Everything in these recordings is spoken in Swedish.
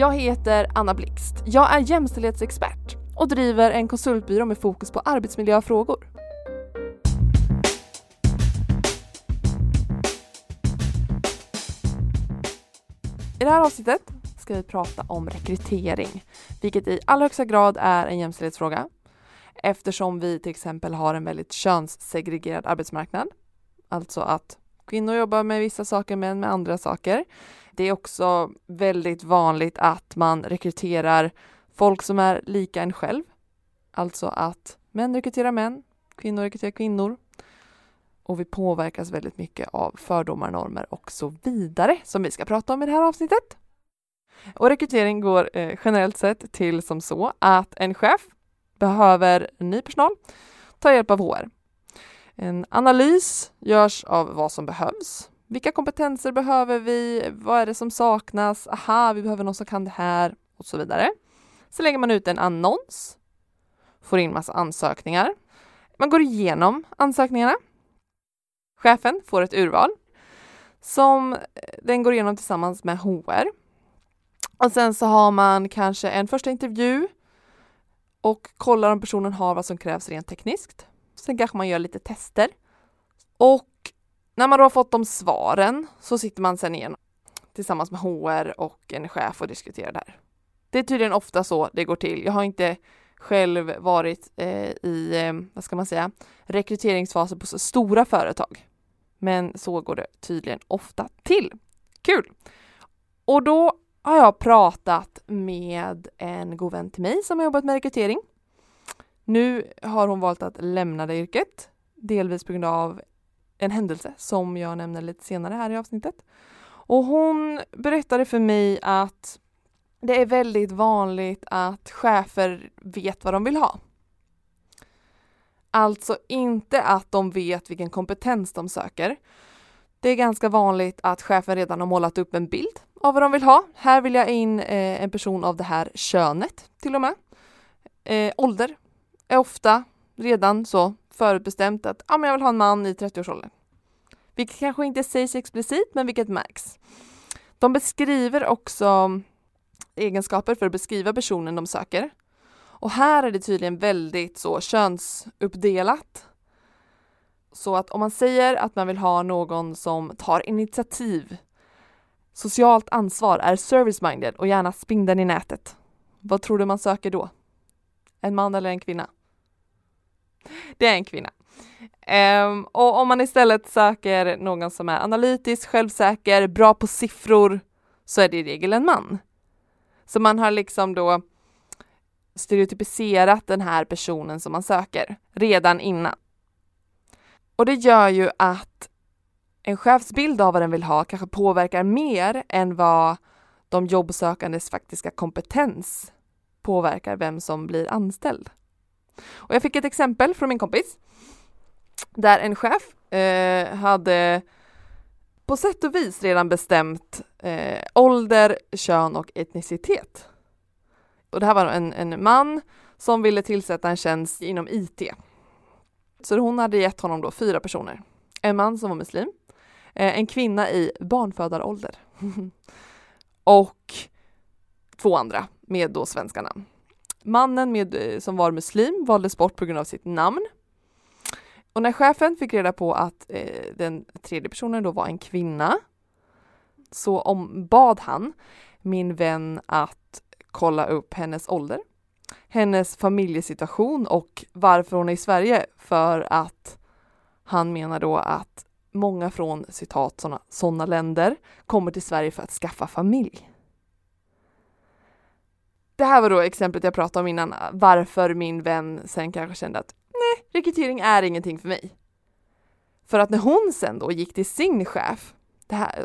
Jag heter Anna Blixt. Jag är jämställdhetsexpert och driver en konsultbyrå med fokus på arbetsmiljöfrågor. I det här avsnittet ska vi prata om rekrytering, vilket i allra högsta grad är en jämställdhetsfråga. Eftersom vi till exempel har en väldigt könssegregerad arbetsmarknad. Alltså att kvinnor jobbar med vissa saker men med andra saker. Det är också väldigt vanligt att man rekryterar folk som är lika en själv. Alltså att män rekryterar män, kvinnor rekryterar kvinnor. Och vi påverkas väldigt mycket av fördomar, normer och så vidare som vi ska prata om i det här avsnittet. Och rekrytering går generellt sett till som så att en chef behöver ny personal, ta hjälp av HR. En analys görs av vad som behövs. Vilka kompetenser behöver vi? Vad är det som saknas? Aha, vi behöver någon som kan det här och så vidare. Så lägger man ut en annons, får in massa ansökningar. Man går igenom ansökningarna. Chefen får ett urval som den går igenom tillsammans med HR. Och sen så har man kanske en första intervju och kollar om personen har vad som krävs rent tekniskt. Sen kanske man gör lite tester. Och när man då har fått de svaren så sitter man sen igen tillsammans med HR och en chef och diskuterar det här. Det är tydligen ofta så det går till. Jag har inte själv varit rekryteringsfaser på så stora företag. Men så går det tydligen ofta till. Kul! Och då har jag pratat med en god vän till mig som har jobbat med rekrytering. Nu har hon valt att lämna det yrket. Delvis på grund av en händelse som jag nämner lite senare här i avsnittet. Och hon berättade för mig att det är väldigt vanligt att chefer vet vad de vill ha. Alltså inte att de vet vilken kompetens de söker. Det är ganska vanligt att chefen redan har målat upp en bild av vad de vill ha. Här vill jag in en person av det här könet till och med. Ålder är ofta redan så förutbestämt att men jag vill ha en man i 30-årsåldern. Vilket kanske inte sägs explicit men vilket märks. De beskriver också egenskaper för att beskriva personen de söker. Och här är det tydligen väldigt så könsuppdelat. Så att om man säger att man vill ha någon som tar initiativ, socialt ansvar, är service-minded och gärna spindeln i nätet. Vad tror du man söker då? En man eller en kvinna? Det är en kvinna. Och om man istället söker någon som är analytisk, självsäker, bra på siffror så är det i regel en man. Så man har liksom då stereotypiserat den här personen som man söker redan innan. Och det gör ju att en chefsbild av vad den vill ha kanske påverkar mer än vad de jobbsökandes faktiska kompetens påverkar vem som blir anställd. Och jag fick ett exempel från min kompis där en chef hade på sätt och vis redan bestämt ålder, kön och etnicitet. Och det här var en man som ville tillsätta en tjänst inom IT. Så hon hade gett honom då 4 personer. En man som var muslim. En kvinna i barnfödarålder. Och 2 andra med då svenska namn. Mannen som var muslim valdes bort på grund av sitt namn. Och när chefen fick reda på att den 3:e personen då var en kvinna så bad han min vän att kolla upp hennes ålder, hennes familjesituation och varför hon är i Sverige, för att han menar då att många från citat sådana länder kommer till Sverige för att skaffa familj. Det här var då exemplet jag pratade om innan, varför min vän sen kanske kände att nej, rekrytering är ingenting för mig. För att när hon sen då gick till sin chef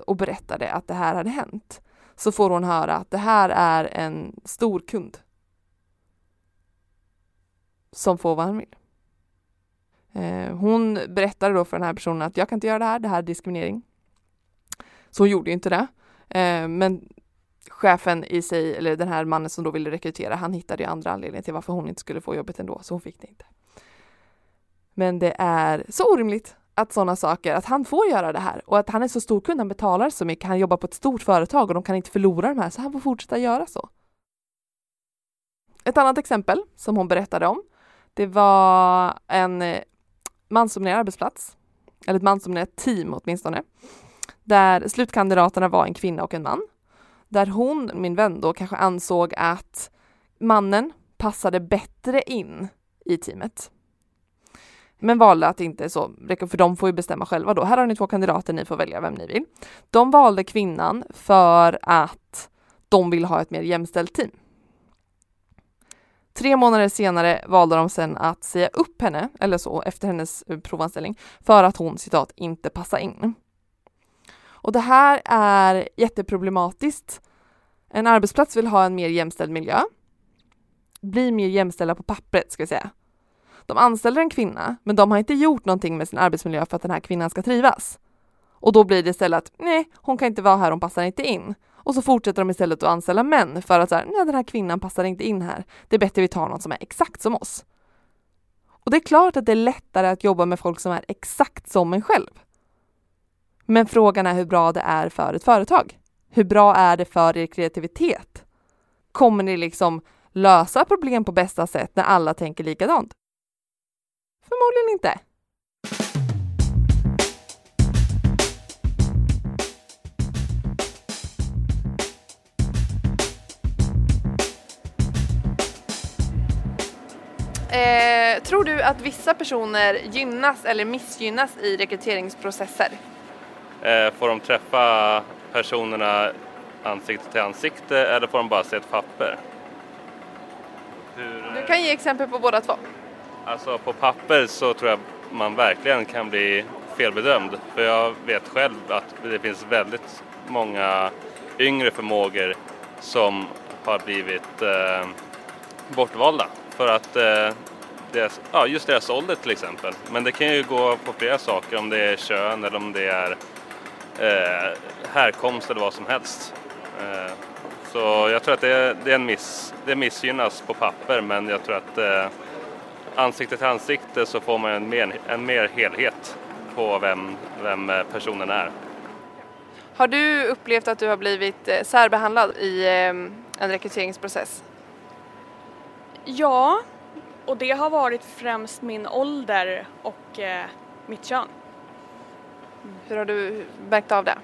och berättade att det här hade hänt, så får hon höra att det här är en stor kund som får vad han vill. Hon berättade då för den här personen att jag kan inte göra det här är diskriminering. Så hon gjorde ju inte det. Men chefen i sig, eller den här mannen som då ville rekrytera, han hittade ju andra anledningar till varför hon inte skulle få jobbet ändå, så hon fick det inte. Men det är så orimligt att sådana saker, att han får göra det här och att han är så stor kund, han betalar så mycket, han jobbar på ett stort företag och de kan inte förlora de här, så han får fortsätta göra så. Ett annat exempel som hon berättade om, det var en mansdominerad arbetsplats, eller ett mansdominerat team åtminstone, där slutkandidaterna var en kvinna och en man, där hon, min vän då, kanske ansåg att mannen passade bättre in i teamet. Men valde att inte så, för de får ju bestämma själva då. Här har ni två kandidater, ni får välja vem ni vill. De valde kvinnan för att de vill ha ett mer jämställt team. 3 månader senare valde de sen att säga upp henne, eller så, efter hennes provanställning, för att hon, citat, inte passade in. Och det här är jätteproblematiskt. En arbetsplats vill ha en mer jämställd miljö. Bli mer jämställda på pappret, ska jag säga. De anställer en kvinna, men de har inte gjort någonting med sin arbetsmiljö för att den här kvinnan ska trivas. Och då blir det istället att nej, hon kan inte vara här, hon passar inte in. Och så fortsätter de istället att anställa män för att så här, nej, den här kvinnan passar inte in här. Det är bättre vi tar någon som är exakt som oss. Och det är klart att det är lättare att jobba med folk som är exakt som en själv. Men frågan är hur bra det är för ett företag. Hur bra är det för er kreativitet? Kommer ni liksom lösa problem på bästa sätt när alla tänker likadant? Förmodligen inte. Tror du att vissa personer gynnas eller missgynnas i rekryteringsprocesser? Får de träffa personerna ansikte till ansikte eller får de bara se ett papper? Du kan ge exempel på båda två. Alltså på papper så tror jag man verkligen kan bli felbedömd. För jag vet själv att det finns väldigt många yngre förmågor som har blivit bortvalda. För att just deras ålder till exempel. Men det kan ju gå på flera saker, om det är kön eller om det är härkomst eller vad som helst. Så jag tror att det missgynnas på papper, men jag tror att ansikte till ansikte så får man en mer helhet på vem personen är. Har du upplevt att du har blivit särbehandlad i en rekryteringsprocess? Ja, och det har varit främst min ålder och mitt kön. Hur har du märkt av det?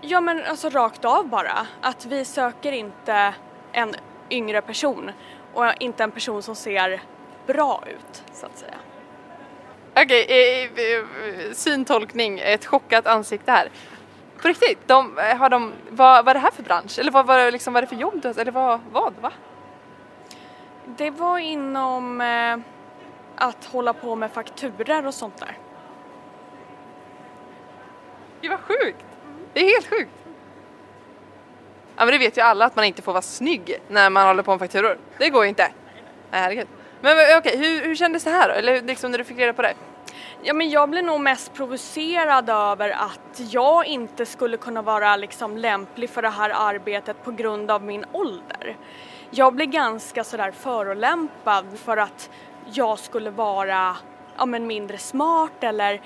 Ja, men alltså rakt av bara. Att vi söker inte en yngre person och inte en person som ser bra ut, så att säga. Okej, syntolkning, ett chockat ansikte här. På riktigt, vad var det här för bransch? Eller vad var liksom, det för jobb du har? Eller vad? Det var inom att hålla på med fakturer och sånt där. Det var sjukt. Det är helt sjukt. Ja, men det vet ju alla att man inte får vara snygg när man håller på med fakturor. Det går ju inte. Nej, herregud. Men okej, hur kändes det här då? Eller liksom när du fick reda på det? Ja, men jag blev nog mest provocerad över att jag inte skulle kunna vara liksom lämplig för det här arbetet på grund av min ålder. Jag blev ganska sådär förolämpad för att jag skulle vara mindre smart eller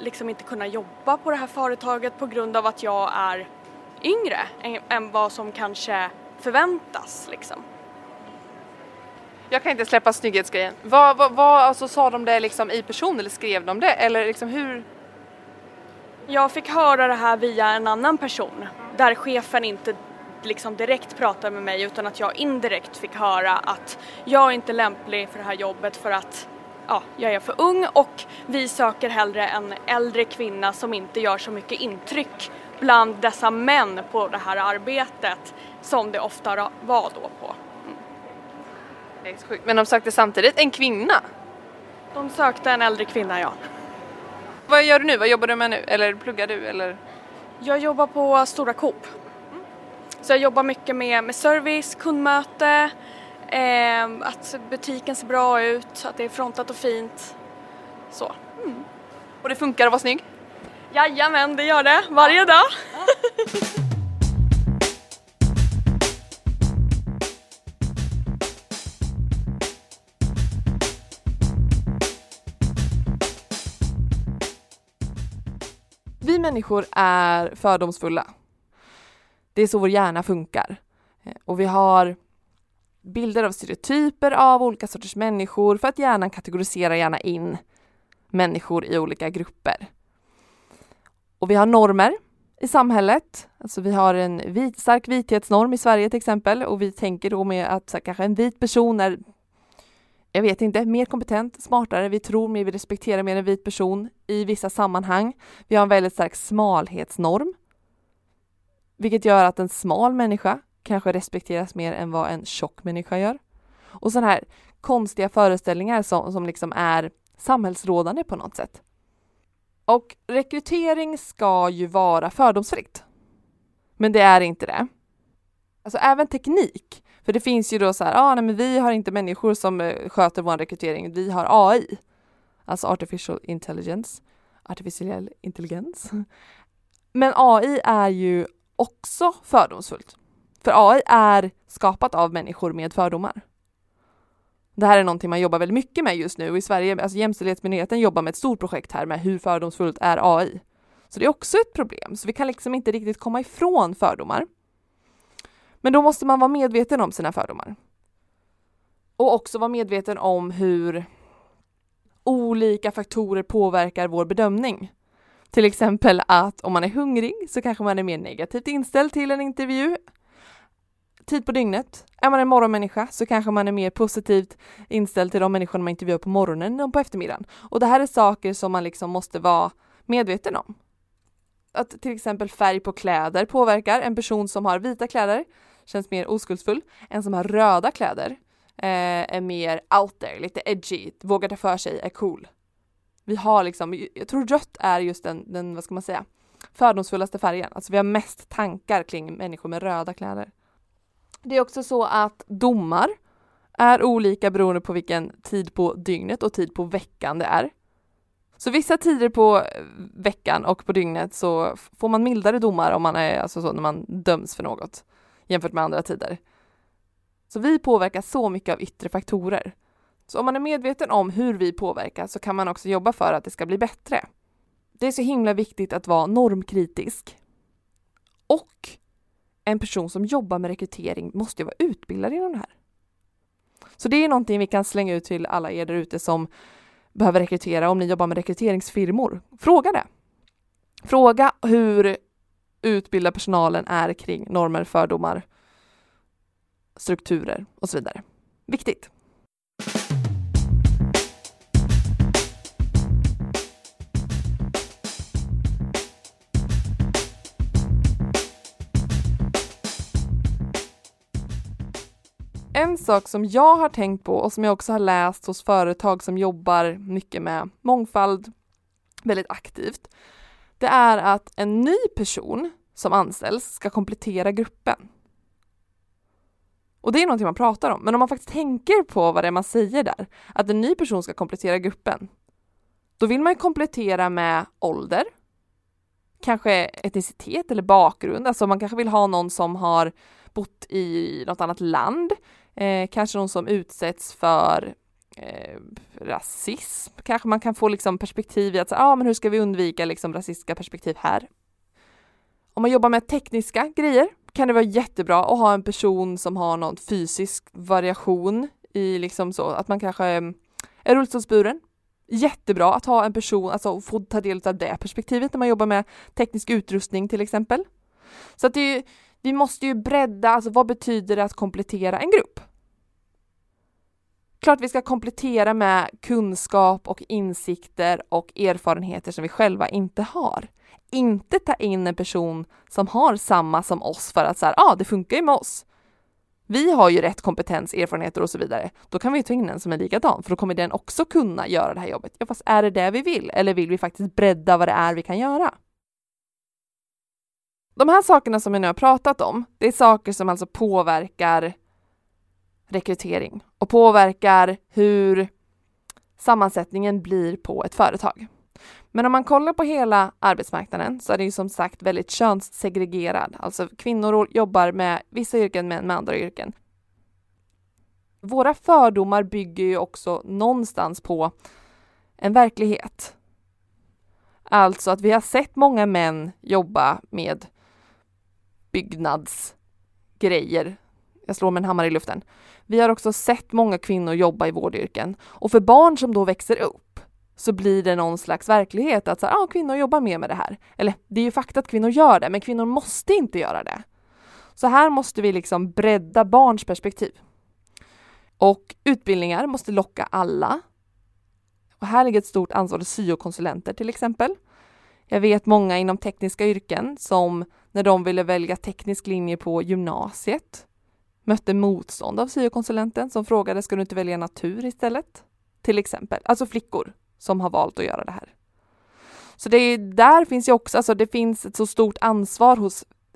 liksom inte kunna jobba på det här företaget på grund av att jag är yngre än vad som kanske förväntas liksom. Jag kan inte släppa snygghetsgrejen. Alltså, sa de det liksom i person eller skrev de det? Eller liksom hur? Jag fick höra det här via en annan person. Där chefen inte liksom direkt pratade med mig utan att jag indirekt fick höra att jag är inte lämplig för det här jobbet för att jag är för ung och vi söker hellre en äldre kvinna som inte gör så mycket intryck bland dessa män på det här arbetet som det ofta var då på. Men de sökte samtidigt en kvinna? De sökte en äldre kvinna, ja. Vad gör du nu? Vad jobbar du med nu? Eller pluggar du? Eller? Jag jobbar på Stora Coop. Så jag jobbar mycket med service, kundmöte, att butiken ser bra ut, att det är frontat och fint. Så. Mm. Och det funkar att vara snygg? Jajamän, det gör det. Varje dag. människor är fördomsfulla. Det är så vår hjärna funkar. Och vi har bilder av stereotyper av olika sorters människor för att hjärnan kategoriserar gärna in människor i olika grupper. Och vi har normer i samhället. Alltså vi har en stark vithetsnorm i Sverige till exempel. Och vi tänker då med att så här, kanske en vit person är, jag vet inte, mer kompetent, smartare. Vi tror mer, vi respekterar mer en vit person i vissa sammanhang. Vi har en väldigt stark smalhetsnorm. Vilket gör att en smal människa kanske respekteras mer än vad en tjock människa gör. Och sådana här konstiga föreställningar som liksom är samhällsrådande på något sätt. Och rekrytering ska ju vara fördomsfritt. Men det är inte det. Alltså även teknik. För det finns ju då så här, nej men vi har inte människor som sköter vår rekrytering. Vi har AI. Alltså artificial intelligence. Artificiell intelligens. Men AI är ju också fördomsfullt. För AI är skapat av människor med fördomar. Det här är någonting man jobbar väldigt mycket med just nu i Sverige. Alltså Jämställdhetsmyndigheten jobbar med ett stort projekt här med hur fördomsfullt är AI. Så det är också ett problem. Så vi kan liksom inte riktigt komma ifrån fördomar. Men då måste man vara medveten om sina fördomar. Och också vara medveten om hur olika faktorer påverkar vår bedömning. Till exempel att om man är hungrig så kanske man är mer negativt inställd till en intervju. Tid på dygnet. Är man en morgonmänniska så kanske man är mer positivt inställd till de människor man intervjuar på morgonen än på eftermiddagen. Och det här är saker som man liksom måste vara medveten om. Att till exempel färg på kläder påverkar. En person som har vita kläder känns mer oskuldsfull. En som har röda kläder är mer out there, lite edgy, vågar ta för sig, är cool. Vi har liksom, jag tror rött är just den vad ska man säga, fördomsfullaste färgen. Alltså vi har mest tankar kring människor med röda kläder. Det är också så att domar är olika beroende på vilken tid på dygnet och tid på veckan det är. Så vissa tider på veckan och på dygnet så får man mildare domar om man är, alltså så, när man döms för något jämfört med andra tider. Så vi påverkas så mycket av yttre faktorer. Så om man är medveten om hur vi påverkas så kan man också jobba för att det ska bli bättre. Det är så himla viktigt att vara normkritisk. Och en person som jobbar med rekrytering måste ju vara utbildad inom det här. Så det är någonting vi kan slänga ut till alla er där ute som behöver rekrytera. Om ni jobbar med rekryteringsfirmor, fråga det. Fråga hur utbildad personalen är kring normer, fördomar, strukturer och så vidare. Viktigt. En sak som jag har tänkt på och som jag också har läst hos företag som jobbar mycket med mångfald väldigt aktivt, det är att en ny person som anställs ska komplettera gruppen. Och det är någonting man pratar om, men om man faktiskt tänker på vad det är man säger där, att en ny person ska komplettera gruppen, då vill man ju komplettera med ålder, kanske etnicitet eller bakgrund. Alltså man kanske vill ha någon som har bott i något annat land. Kanske någon som utsätts för rasism. Kanske man kan få liksom perspektiv i att men hur ska vi undvika liksom rasistiska perspektiv här? Om man jobbar med tekniska grejer kan det vara jättebra att ha en person som har någon fysisk variation i liksom så att man kanske är rullstolsburen. Jättebra att ha en person, alltså få ta del av det perspektivet när man jobbar med teknisk utrustning till exempel. Så att det är ju, vi måste ju bredda, alltså vad betyder det att komplettera en grupp? Klart vi ska komplettera med kunskap och insikter och erfarenheter som vi själva inte har. Inte ta in en person som har samma som oss för att det funkar ju med oss. Vi har ju rätt kompetens, erfarenheter och så vidare. Då kan vi ta in en som är likadan, för då kommer den också kunna göra det här jobbet. Ja, fast är det vi vill? Eller vill vi faktiskt bredda vad det är vi kan göra? De här sakerna som jag nu har pratat om, det är saker som alltså påverkar rekrytering och påverkar hur sammansättningen blir på ett företag. Men om man kollar på hela arbetsmarknaden så är det ju som sagt väldigt könssegregerad. Alltså kvinnor jobbar med vissa yrken, män med andra yrken. Våra fördomar bygger ju också någonstans på en verklighet. Alltså att vi har sett många män jobba med byggnadsgrejer. Jag slår med en hammare i luften. Vi har också sett många kvinnor jobba i vårdyrken. Och för barn som då växer upp så blir det någon slags verklighet att så här, kvinnor jobbar mer med det här. Eller det är ju fakta att kvinnor gör det, men kvinnor måste inte göra det. Så här måste vi liksom bredda barns perspektiv. Och utbildningar måste locka alla. Och här ligger ett stort ansvar för syokonsulenter till exempel. Jag vet många inom tekniska yrken som när de ville välja teknisk linje på gymnasiet mötte motstånd av syokonsulenten som frågade, ska du inte välja natur istället? Till exempel, alltså flickor som har valt att göra det här. Så det är, där finns ju också, alltså det finns ett så stort ansvar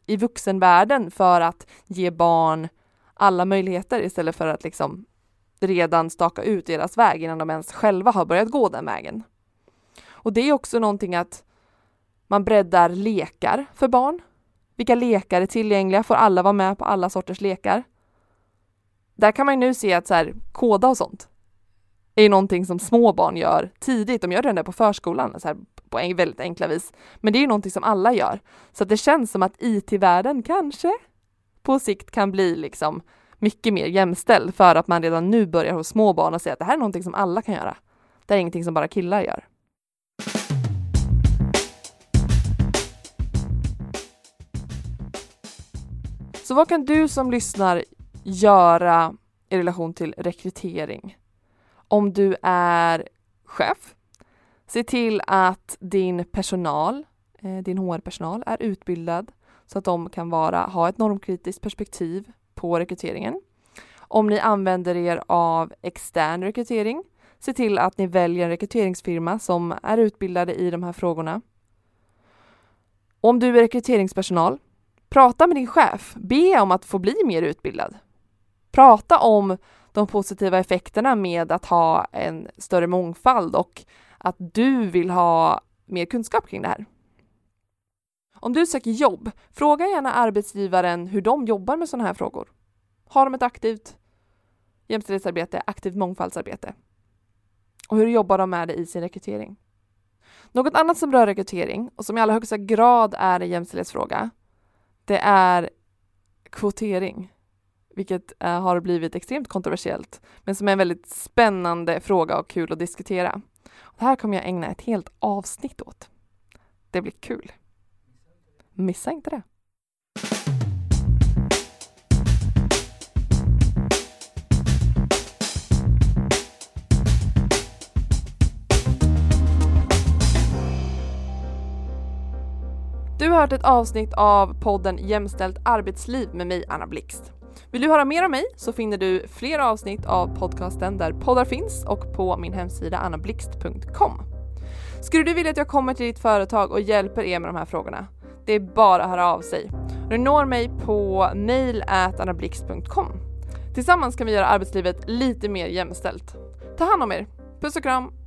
i vuxenvärlden för att ge barn alla möjligheter istället för att liksom redan staka ut deras väg innan de ens själva har börjat gå den vägen. Och det är också någonting att man breddar lekar för barn. Vilka lekar är tillgängliga? Får alla vara med på alla sorters lekar? Där kan man ju nu se att så här, koda och sånt är ju någonting som små barn gör tidigt. De gör det där på förskolan så här, på en väldigt enkla vis. Men det är ju någonting som alla gör. Så att det känns som att IT-världen kanske på sikt kan bli liksom mycket mer jämställd för att man redan nu börjar hos små barn och säga att det här är någonting som alla kan göra. Det är ingenting som bara killar gör. Så vad kan du som lyssnar göra i relation till rekrytering? Om du är chef, se till att din personal, din HR-personal är utbildad så att de kan ha ett normkritiskt perspektiv på rekryteringen. Om ni använder er av extern rekrytering, se till att ni väljer en rekryteringsfirma som är utbildade i de här frågorna. Om du är rekryteringspersonal, prata med din chef. Be om att få bli mer utbildad. Prata om de positiva effekterna med att ha en större mångfald och att du vill ha mer kunskap kring det här. Om du söker jobb, fråga gärna arbetsgivaren hur de jobbar med sådana här frågor. Har de ett aktivt jämställdhetsarbete, aktivt mångfaldsarbete? Och hur jobbar de med det i sin rekrytering? Något annat som rör rekrytering och som i allra högsta grad är en jämställdhetsfråga, det är kvotering. Vilket har blivit extremt kontroversiellt, men som är en väldigt spännande fråga och kul att diskutera. Och det här kommer jag ägna ett helt avsnitt åt. Det blir kul. Missa inte det. Du har hört ett avsnitt av podden Jämställt arbetsliv med mig, Anna Blixt. Vill du höra mer om mig så finner du flera avsnitt av podcasten där poddar finns och på min hemsida annablixt.com. Skulle du vilja att jag kommer till ditt företag och hjälper er med de här frågorna? Det är bara att höra av sig. Du når mig på mail@annablixt.com. Tillsammans kan vi göra arbetslivet lite mer jämställt. Ta hand om er. Puss och kram!